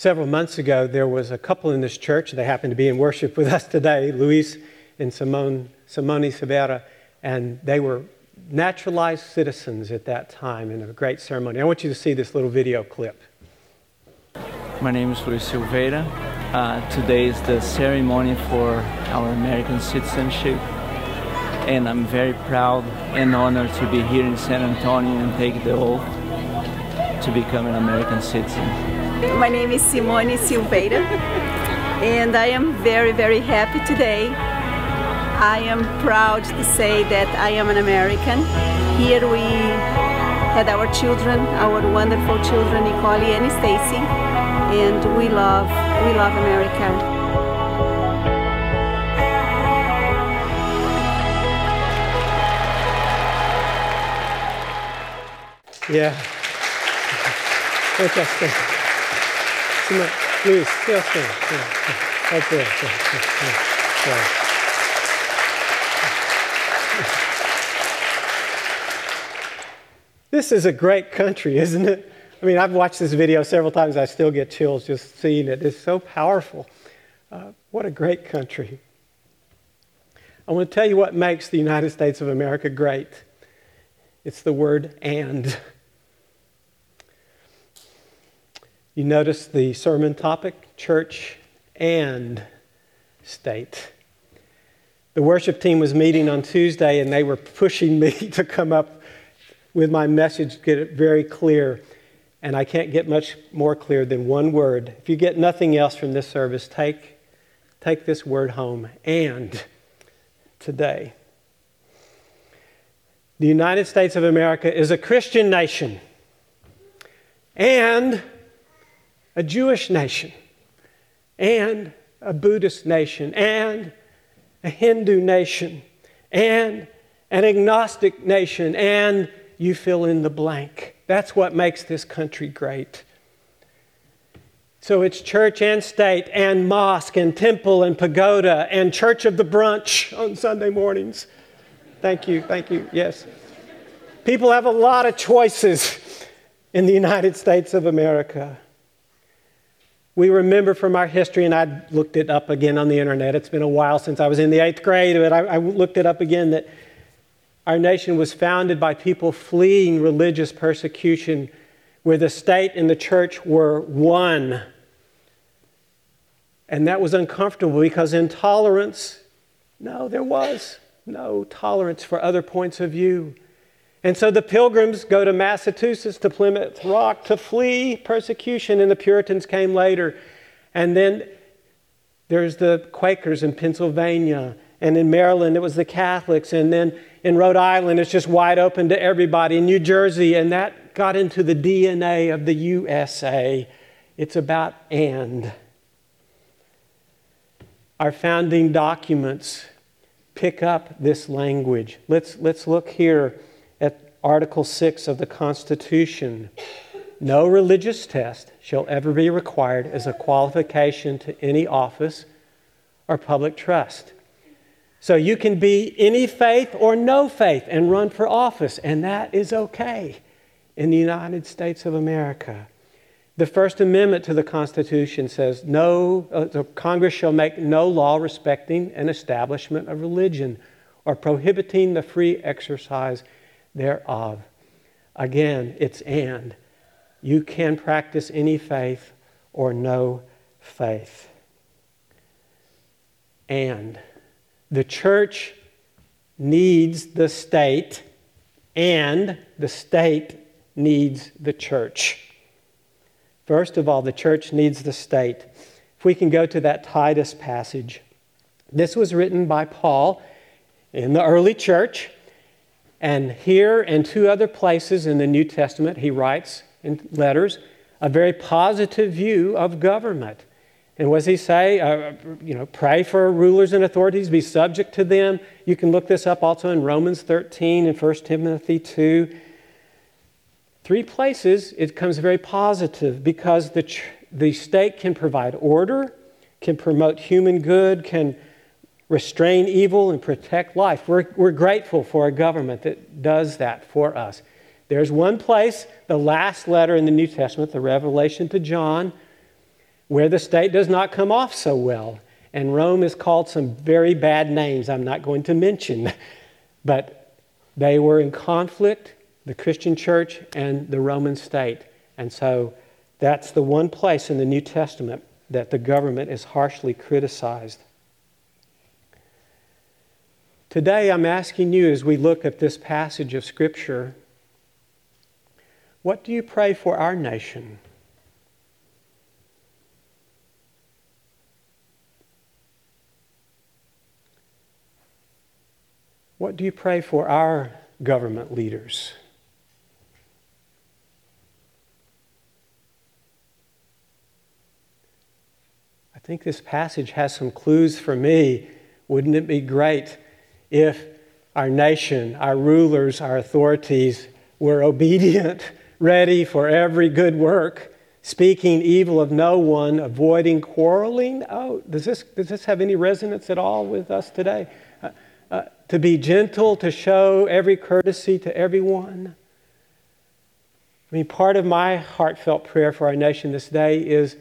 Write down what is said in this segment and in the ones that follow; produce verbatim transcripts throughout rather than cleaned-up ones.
Several months ago, there was a couple in this church. They happened to be in worship with us today, Luis and Simone, Simone Silveira, and they were naturalized citizens at that time in a great ceremony. I want you to see this little video clip. My name is Luis Silveira. Uh, today is the ceremony for our American citizenship, and I'm very proud and honored to be here in San Antonio and take the oath to become an American citizen. My name is Simone Silveira, and I am very, very happy today. I am proud to say that I am an American. Here we had our children, our wonderful children, Nicole and Stacy, and we love, we love America. Yeah. Interesting. Luis, still stand. Right there. This is a great country, isn't it? I mean, I've watched this video several times. I still get chills just seeing it. It's so powerful. Uh, what a great country. I want to tell you what makes the United States of America great. It's the word "and." You notice the sermon topic, church and state. The worship team was meeting on Tuesday, and they were pushing me to come up with my message, get it very clear. And I can't get much more clear than one word. If you get nothing else from this service, take, take this word home, and today. The United States of America is a Christian nation and a Jewish nation, and a Buddhist nation, and a Hindu nation, and an agnostic nation, and you fill in the blank. That's what makes this country great. So it's church and state, and mosque, and temple, and pagoda, and church of the brunch on Sunday mornings. Thank you, thank you, yes. People have a lot of choices in the United States of America. We remember from our history, and I looked it up again on the internet. It's been a while since I was in the eighth grade, but I, I looked it up again, that our nation was founded by people fleeing religious persecution where the state and the church were one. And that was uncomfortable because intolerance, no, there was no tolerance for other points of view. And so the Pilgrims go to Massachusetts, to Plymouth Rock, to flee persecution, and the Puritans came later. And then there's the Quakers in Pennsylvania, and in Maryland it was the Catholics, and then in Rhode Island it's just wide open to everybody, in New Jersey, and that got into the D N A of the U S A. It's about and. Our founding documents pick up this language. Let's, let's look here. Article six of the Constitution, no religious test shall ever be required as a qualification to any office or public trust. So you can be any faith or no faith and run for office, and that is okay in the United States of America. The First Amendment to the Constitution says, no, uh, the Congress shall make no law respecting an establishment of religion or prohibiting the free exercise thereof. Again, it's and. You can practice any faith or no faith. And the church needs the state, and the state needs the church. First of all, the church needs the state. If we can go to that Titus passage. This was written by Paul in the early church. And here and two other places in the New Testament, he writes in letters a very positive view of government. And what does he say? Uh, you know, pray for rulers and authorities, be subject to them. You can look this up also in Romans thirteen and First Timothy two. Three places it comes very positive because the ch- the state can provide order, can promote human good, can restrain evil and protect life. We're, we're grateful for a government that does that for us. There's one place, the last letter in the New Testament, the Revelation to John, where the state does not come off so well. And Rome is called some very bad names I'm not going to mention. But they were in conflict, the Christian church and the Roman state. And so that's the one place in the New Testament that the government is harshly criticized. Today I'm asking you, as we look at this passage of Scripture, what do you pray for our nation? What do you pray for our government leaders? I think this passage has some clues for me. Wouldn't it be great if our nation, our rulers, our authorities were obedient, ready for every good work, speaking evil of no one, avoiding quarreling? Oh, does this, does this have any resonance at all with us today? Uh, uh, To be gentle, to show every courtesy to everyone. I mean, part of my heartfelt prayer for our nation this day is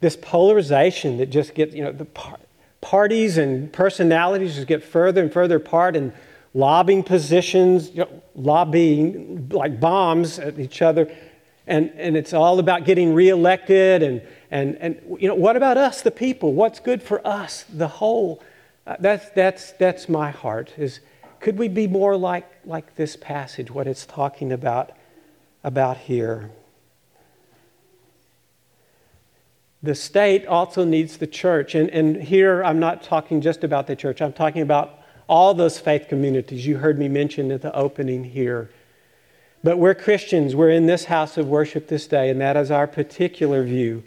this polarization that just gets, you know, the par- parties and personalities just get further and further apart, and lobbying positions, you know, lobbying like bombs at each other. And, and it's all about getting reelected. And, and, and, you know, what about us, the people? What's good for us, the whole? Uh, that's that's that's my heart. Is could we be more like like this passage? What it's talking about about here. The state also needs the church, and and here I'm not talking just about the church. I'm talking about all those faith communities you heard me mention at the opening here. But we're Christians. We're in this house of worship this day, and that is our particular view.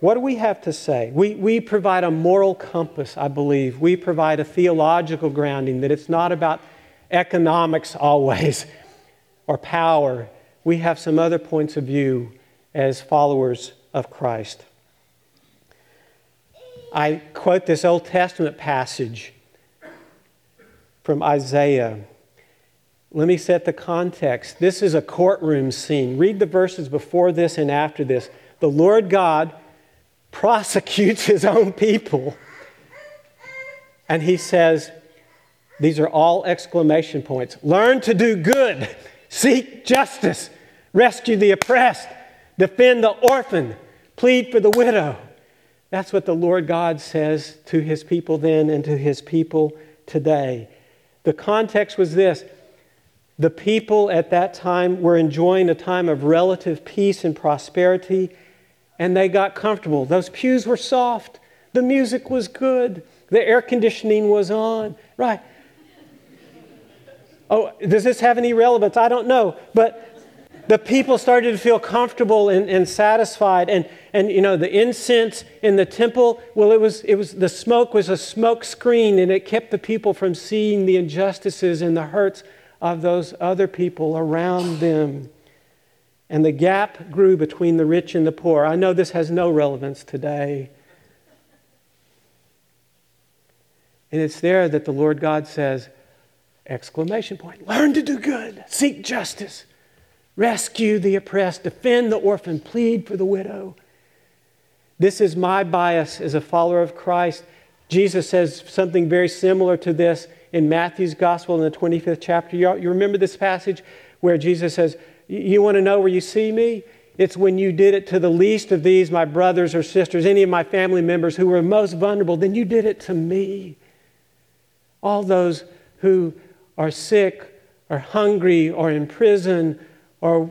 What do we have to say? We, we provide a moral compass, I believe. We provide a theological grounding that it's not about economics always or power. We have some other points of view as followers of Christ. I quote this Old Testament passage from Isaiah. Let me set the context. This is a courtroom scene. Read the verses before this and after this. The Lord God prosecutes his own people. And he says, these are all exclamation points. Learn to do good. Seek justice. Rescue the oppressed. Defend the orphan. Plead for the widow. That's what the Lord God says to his people then and to his people today. The context was this. The people at that time were enjoying a time of relative peace and prosperity. And they got comfortable. Those pews were soft. The music was good. The air conditioning was on. Right. Oh, does this have any relevance? I don't know. But the people started to feel comfortable and, and satisfied. And, and, you know, the incense in the temple, well, it was, it was, the smoke was a smoke screen, and it kept the people from seeing the injustices and the hurts of those other people around them. And the gap grew between the rich and the poor. I know this has no relevance today. And it's there that the Lord God says, exclamation point, learn to do good, seek justice, rescue the oppressed, defend the orphan, plead for the widow. This is my bias as a follower of Christ. Jesus says something very similar to this in Matthew's Gospel in the twenty-fifth chapter. You remember this passage where Jesus says, you want to know where you see me? It's when you did it to the least of these, my brothers or sisters, any of my family members who were most vulnerable, then you did it to me. All those who are sick or hungry or in prison or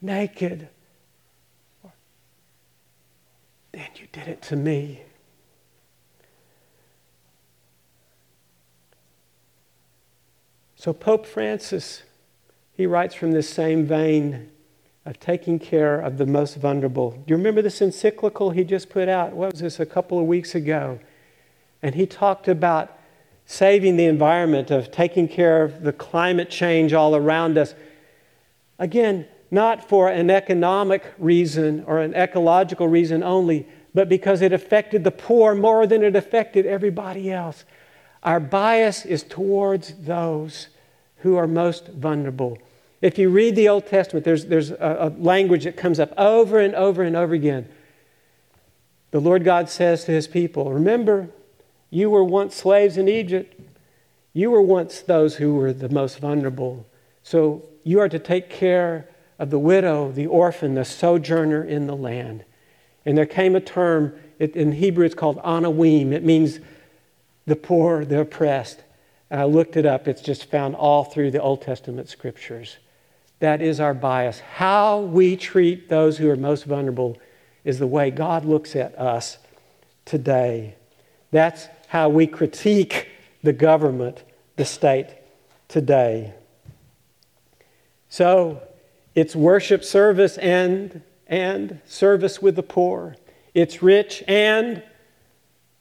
naked, then you did it to me. So Pope Francis, he writes from this same vein of taking care of the most vulnerable. Do you remember this encyclical he just put out? What was this, a couple of weeks ago? And he talked about saving the environment, of taking care of the climate change all around us. Again, not for an economic reason or an ecological reason only, but because it affected the poor more than it affected everybody else. Our bias is towards those who are most vulnerable. If you read the Old Testament, there's, there's a, a language that comes up over and over and over again. The Lord God says to his people, remember, you were once slaves in Egypt. You were once those who were the most vulnerable. So you are to take care of the widow, the orphan, the sojourner in the land. And there came a term, it, in Hebrew it's called Anawim. It means the poor, the oppressed. And I looked it up. It's just found all through the Old Testament scriptures. That is our bias. How we treat those who are most vulnerable is the way God looks at us today. That's how we critique the government, the state today. So it's worship service and, and service with the poor. It's rich and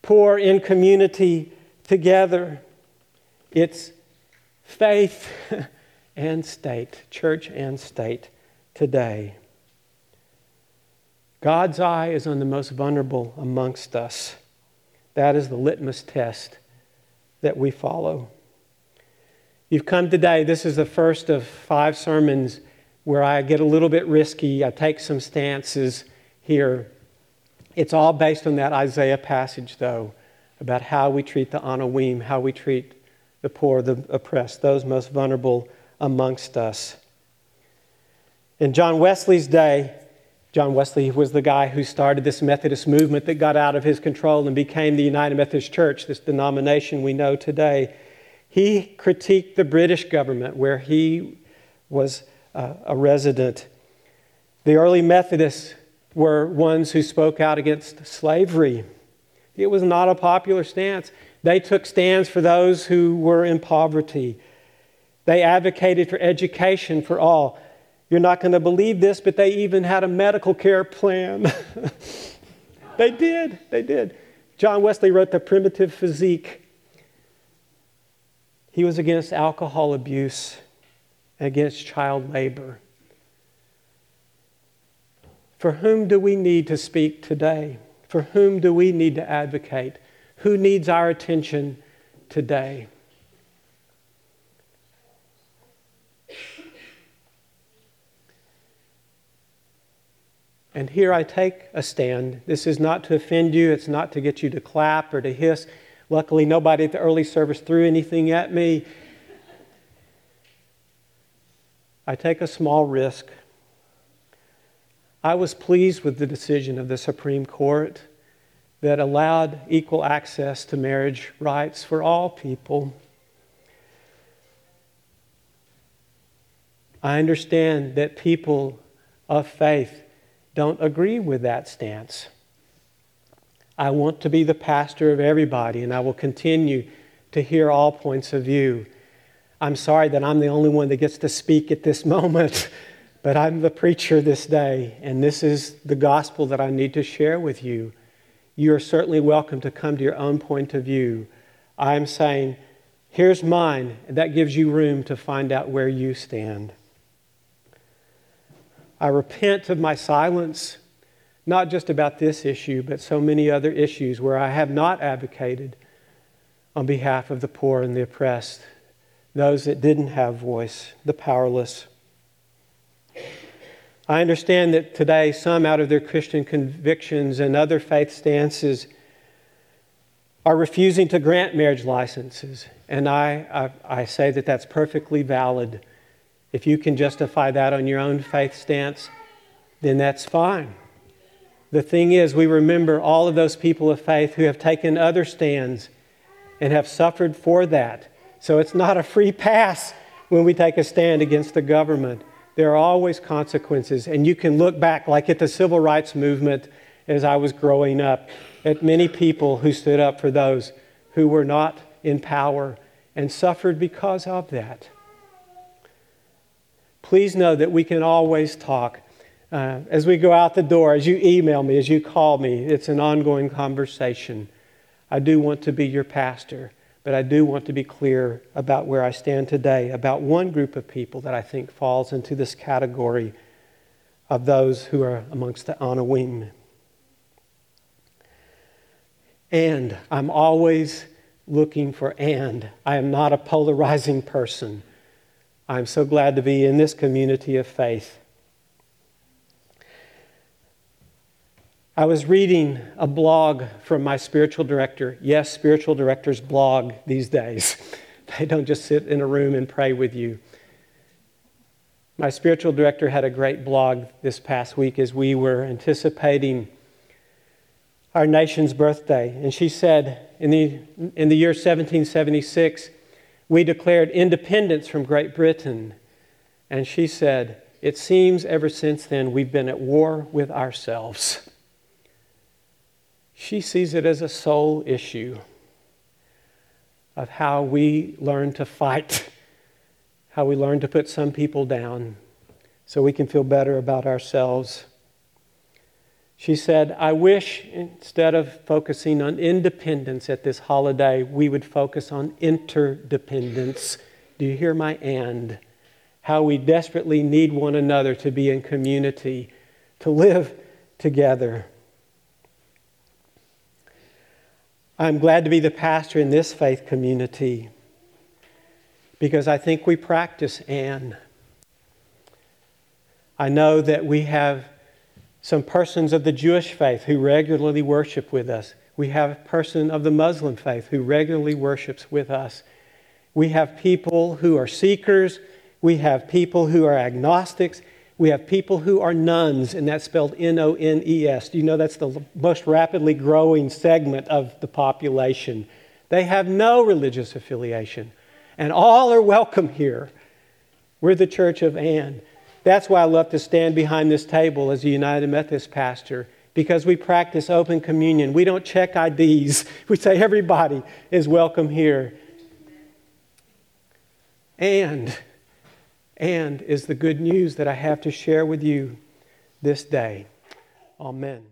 poor in community together. It's faith and state, church and state today. God's eye is on the most vulnerable amongst us. That is the litmus test that we follow. You've come today. This is the first of five sermons where I get a little bit risky. I take some stances here. It's all based on that Isaiah passage, though, about how we treat the Anawim, how we treat the poor, the oppressed, those most vulnerable amongst us. In John Wesley's day, John Wesley was the guy who started this Methodist movement that got out of his control and became the United Methodist Church, this denomination we know today. He critiqued the British government where he was uh, a resident. The early Methodists were ones who spoke out against slavery. It was not a popular stance. They took stands for those who were in poverty. They advocated for education for all. You're not going to believe this, but they even had a medical care plan. They did. They did. John Wesley wrote the Primitive Physique. He was against alcohol abuse and against child labor. For whom do we need to speak today? For whom do we need to advocate? Who needs our attention today? And here I take a stand. This is not to offend you. It's not to get you to clap or to hiss. Luckily, nobody at the early service threw anything at me. I take a small risk. I was pleased with the decision of the Supreme Court that allowed equal access to marriage rights for all people. I understand that people of faith don't agree with that stance. I want to be the pastor of everybody, and I will continue to hear all points of view. I'm sorry that I'm the only one that gets to speak at this moment, but I'm the preacher this day, and this is the gospel that I need to share with you. You are certainly welcome to come to your own point of view. I'm saying, here's mine, and that gives you room to find out where you stand. I repent of my silence, not just about this issue, but so many other issues where I have not advocated on behalf of the poor and the oppressed, those that didn't have voice, the powerless. I understand that today some out of their Christian convictions and other faith stances are refusing to grant marriage licenses. And I, I, I say that that's perfectly valid. If you can justify that on your own faith stance, then that's fine. The thing is, we remember all of those people of faith who have taken other stands and have suffered for that. So it's not a free pass when we take a stand against the government. There are always consequences. And you can look back, like at the civil rights movement as I was growing up, at many people who stood up for those who were not in power and suffered because of that. Please know that we can always talk. Uh, as we go out the door, as you email me, as you call me, it's an ongoing conversation. I do want to be your pastor, but I do want to be clear about where I stand today, about one group of people that I think falls into this category of those who are amongst the Anawim. And I'm always looking for and. I am not a polarizing person. I'm so glad to be in this community of faith. I was reading a blog from my spiritual director. Yes, spiritual directors blog these days. They don't just sit in a room and pray with you. My spiritual director had a great blog this past week as we were anticipating our nation's birthday. And she said, in the in the year seventeen seventy-six, we declared independence from Great Britain. And she said, it seems ever since then we've been at war with ourselves. She sees it as a soul issue of how we learn to fight, how we learn to put some people down so we can feel better about ourselves. She said, I wish instead of focusing on independence at this holiday, we would focus on interdependence. Do you hear my and? How we desperately need one another to be in community, to live together. I'm glad to be the pastor in this faith community, because I think we practice and. I know that we have some persons of the Jewish faith who regularly worship with us. We have a person of the Muslim faith who regularly worships with us. We have people who are seekers. We have people who are agnostics. We have people who are nuns, and that's spelled N O N E S. Do you know that's the most rapidly growing segment of the population? They have no religious affiliation. And all are welcome here. We're the Church of Ann. That's why I love to stand behind this table as a United Methodist pastor, because we practice open communion. We don't check I Ds. We say everybody is welcome here. And, and is the good news that I have to share with you this day. Amen.